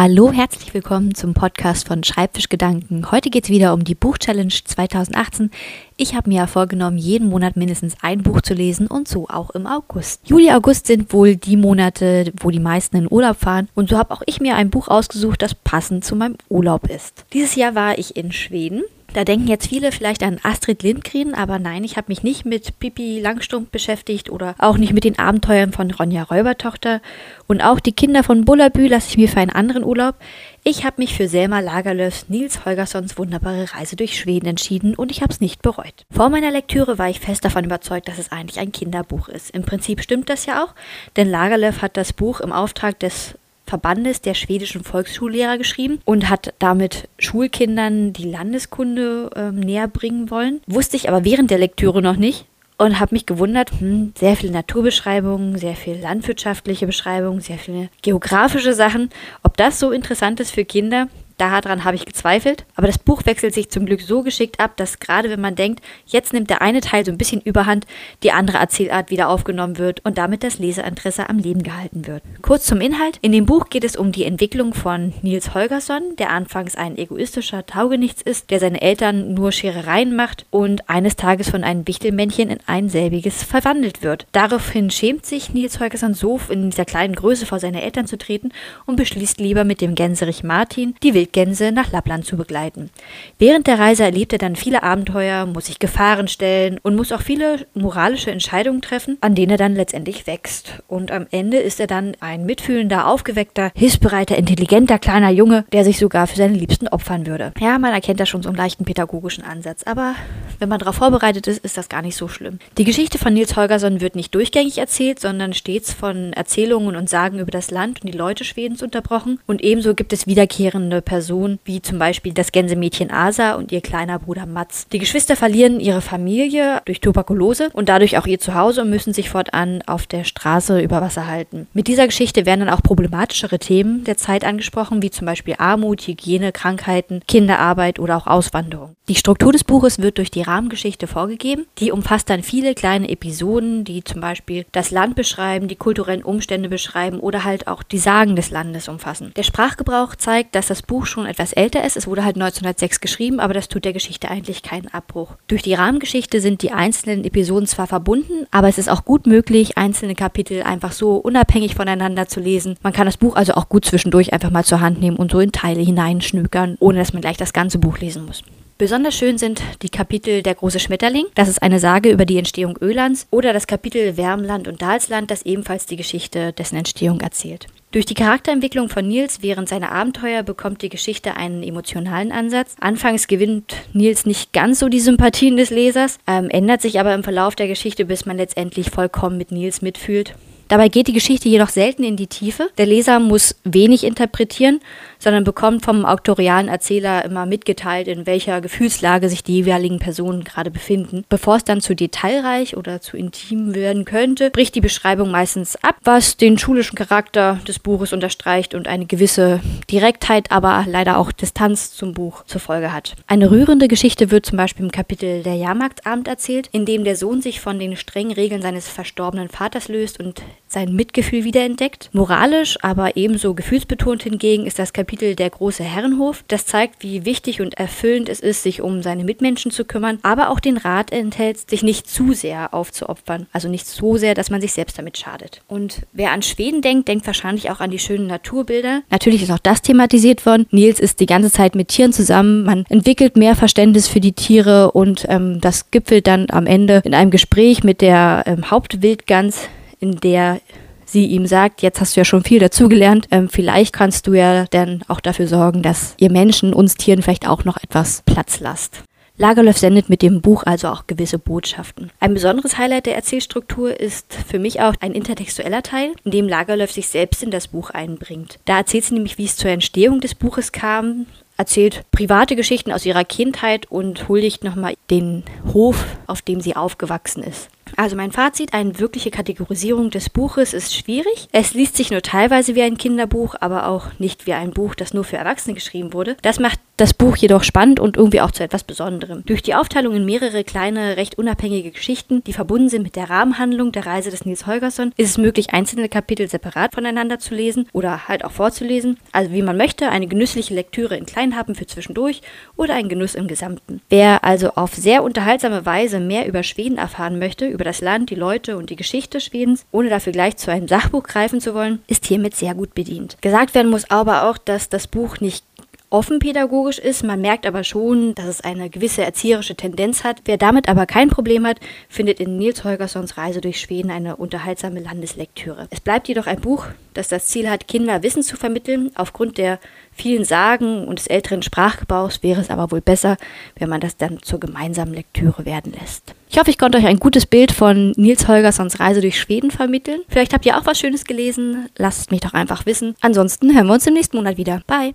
Hallo, herzlich willkommen zum Podcast von Schreibfischgedanken. Heute geht es wieder um die Buchchallenge 2018. Ich habe mir ja vorgenommen, jeden Monat mindestens ein Buch zu lesen und so auch im August. Juli, August sind wohl die Monate, wo die meisten in Urlaub fahren und so habe auch ich mir ein Buch ausgesucht, das passend zu meinem Urlaub ist. Dieses Jahr war ich in Schweden. Da denken jetzt viele vielleicht an Astrid Lindgren, aber nein, ich habe mich nicht mit Pippi Langstrumpf beschäftigt oder auch nicht mit den Abenteuern von Ronja Räubertochter. Und auch die Kinder von Bullerbü lasse ich mir für einen anderen Urlaub. Ich habe mich für Selma Lagerlöfs Nils Holgerssons wunderbare Reise durch Schweden entschieden und ich habe es nicht bereut. Vor meiner Lektüre war ich fest davon überzeugt, dass es eigentlich ein Kinderbuch ist. Im Prinzip stimmt das ja auch, denn Lagerlöf hat das Buch im Auftrag des Verbandes der schwedischen Volksschullehrer geschrieben und hat damit Schulkindern die Landeskunde näher bringen wollen. Wusste ich aber während der Lektüre noch nicht und habe mich gewundert, sehr viele Naturbeschreibungen, sehr viele landwirtschaftliche Beschreibungen, sehr viele geografische Sachen, ob das so interessant ist für Kinder. Daran habe ich gezweifelt, aber das Buch wechselt sich zum Glück so geschickt ab, dass gerade wenn man denkt, jetzt nimmt der eine Teil so ein bisschen Überhand, die andere Erzählart wieder aufgenommen wird und damit das Leserinteresse am Leben gehalten wird. Kurz zum Inhalt. In dem Buch geht es um die Entwicklung von Nils Holgersson, der anfangs ein egoistischer Taugenichts ist, der seine Eltern nur Scherereien macht und eines Tages von einem Wichtelmännchen in ein selbiges verwandelt wird. Daraufhin schämt sich Nils Holgersson so, in dieser kleinen Größe vor seine Eltern zu treten und beschließt lieber mit dem Gänserich Martin, die Wildgänse nach Lappland zu begleiten. Während der Reise erlebt er dann viele Abenteuer, muss sich Gefahren stellen und muss auch viele moralische Entscheidungen treffen, an denen er dann letztendlich wächst. Und am Ende ist er dann ein mitfühlender, aufgeweckter, hilfsbereiter, intelligenter kleiner Junge, der sich sogar für seine Liebsten opfern würde. Ja, man erkennt da schon so einen leichten pädagogischen Ansatz, aber wenn man darauf vorbereitet ist, ist das gar nicht so schlimm. Die Geschichte von Nils Holgersson wird nicht durchgängig erzählt, sondern stets von Erzählungen und Sagen über das Land und die Leute Schwedens unterbrochen und ebenso gibt es wiederkehrende Personen, wie zum Beispiel das Gänsemädchen Asa und ihr kleiner Bruder Mats. Die Geschwister verlieren ihre Familie durch Tuberkulose und dadurch auch ihr Zuhause und müssen sich fortan auf der Straße über Wasser halten. Mit dieser Geschichte werden dann auch problematischere Themen der Zeit angesprochen, wie zum Beispiel Armut, Hygiene, Krankheiten, Kinderarbeit oder auch Auswanderung. Die Struktur des Buches wird durch die Rahmengeschichte vorgegeben. Die umfasst dann viele kleine Episoden, die zum Beispiel das Land beschreiben, die kulturellen Umstände beschreiben oder halt auch die Sagen des Landes umfassen. Der Sprachgebrauch zeigt, dass das Buch schon etwas älter ist. Es wurde halt 1906 geschrieben, aber das tut der Geschichte eigentlich keinen Abbruch. Durch die Rahmengeschichte sind die einzelnen Episoden zwar verbunden, aber es ist auch gut möglich, einzelne Kapitel einfach so unabhängig voneinander zu lesen. Man kann das Buch also auch gut zwischendurch einfach mal zur Hand nehmen und so in Teile hineinschnökern, ohne dass man gleich das ganze Buch lesen muss. Besonders schön sind die Kapitel Der große Schmetterling, das ist eine Sage über die Entstehung Ölands, oder das Kapitel Wärmland und Dalsland, das ebenfalls die Geschichte dessen Entstehung erzählt. Durch die Charakterentwicklung von Nils während seiner Abenteuer bekommt die Geschichte einen emotionalen Ansatz. Anfangs gewinnt Nils nicht ganz so die Sympathien des Lesers, ändert sich aber im Verlauf der Geschichte, bis man letztendlich vollkommen mit Nils mitfühlt. Dabei geht die Geschichte jedoch selten in die Tiefe. Der Leser muss wenig interpretieren, sondern bekommt vom autorialen Erzähler immer mitgeteilt, in welcher Gefühlslage sich die jeweiligen Personen gerade befinden. Bevor es dann zu detailreich oder zu intim werden könnte, bricht die Beschreibung meistens ab, was den schulischen Charakter des Buches unterstreicht und eine gewisse Direktheit, aber leider auch Distanz zum Buch zur Folge hat. Eine rührende Geschichte wird zum Beispiel im Kapitel Der Jahrmarktabend erzählt, in dem der Sohn sich von den strengen Regeln seines verstorbenen Vaters löst und sein Mitgefühl wiederentdeckt. Moralisch, aber ebenso gefühlsbetont hingegen ist das Kapitel Der große Herrenhof. Das zeigt, wie wichtig und erfüllend es ist, sich um seine Mitmenschen zu kümmern, aber auch den Rat enthält, sich nicht zu sehr aufzuopfern. Also nicht so sehr, dass man sich selbst damit schadet. Und wer an Schweden denkt, denkt wahrscheinlich auch an die schönen Naturbilder. Natürlich ist auch das thematisiert worden. Nils ist die ganze Zeit mit Tieren zusammen. Man entwickelt mehr Verständnis für die Tiere und das gipfelt dann am Ende in einem Gespräch mit der Hauptwildgans, in der sie ihm sagt, jetzt hast du ja schon viel dazugelernt, vielleicht kannst du ja dann auch dafür sorgen, dass ihr Menschen, uns Tieren vielleicht auch noch etwas Platz lasst. Lagerlöf sendet mit dem Buch also auch gewisse Botschaften. Ein besonderes Highlight der Erzählstruktur ist für mich auch ein intertextueller Teil, in dem Lagerlöf sich selbst in das Buch einbringt. Da erzählt sie nämlich, wie es zur Entstehung des Buches kam, erzählt private Geschichten aus ihrer Kindheit und huldigt nochmal den Hof, auf dem sie aufgewachsen ist. Also mein Fazit, eine wirkliche Kategorisierung des Buches ist schwierig. Es liest sich nur teilweise wie ein Kinderbuch, aber auch nicht wie ein Buch, das nur für Erwachsene geschrieben wurde. Das macht das Buch jedoch spannend und irgendwie auch zu etwas Besonderem. Durch die Aufteilung in mehrere kleine, recht unabhängige Geschichten, die verbunden sind mit der Rahmenhandlung der Reise des Nils Holgersson, ist es möglich, einzelne Kapitel separat voneinander zu lesen oder halt auch vorzulesen. Also wie man möchte, eine genüssliche Lektüre in Kleinhappen für zwischendurch oder ein Genuss im Gesamten. Wer also auf sehr unterhaltsame Weise mehr über Schweden erfahren möchte, über das Land, die Leute und die Geschichte Schwedens, ohne dafür gleich zu einem Sachbuch greifen zu wollen, ist hiermit sehr gut bedient. Gesagt werden muss aber auch, dass das Buch nicht offen pädagogisch ist, man merkt aber schon, dass es eine gewisse erzieherische Tendenz hat. Wer damit aber kein Problem hat, findet in Nils Holgerssons Reise durch Schweden eine unterhaltsame Landeslektüre. Es bleibt jedoch ein Buch, das das Ziel hat, Kinder Wissen zu vermitteln. Aufgrund der vielen Sagen und des älteren Sprachgebrauchs wäre es aber wohl besser, wenn man das dann zur gemeinsamen Lektüre werden lässt. Ich hoffe, ich konnte euch ein gutes Bild von Nils Holgerssons Reise durch Schweden vermitteln. Vielleicht habt ihr auch was Schönes gelesen, lasst es mich doch einfach wissen. Ansonsten hören wir uns im nächsten Monat wieder. Bye!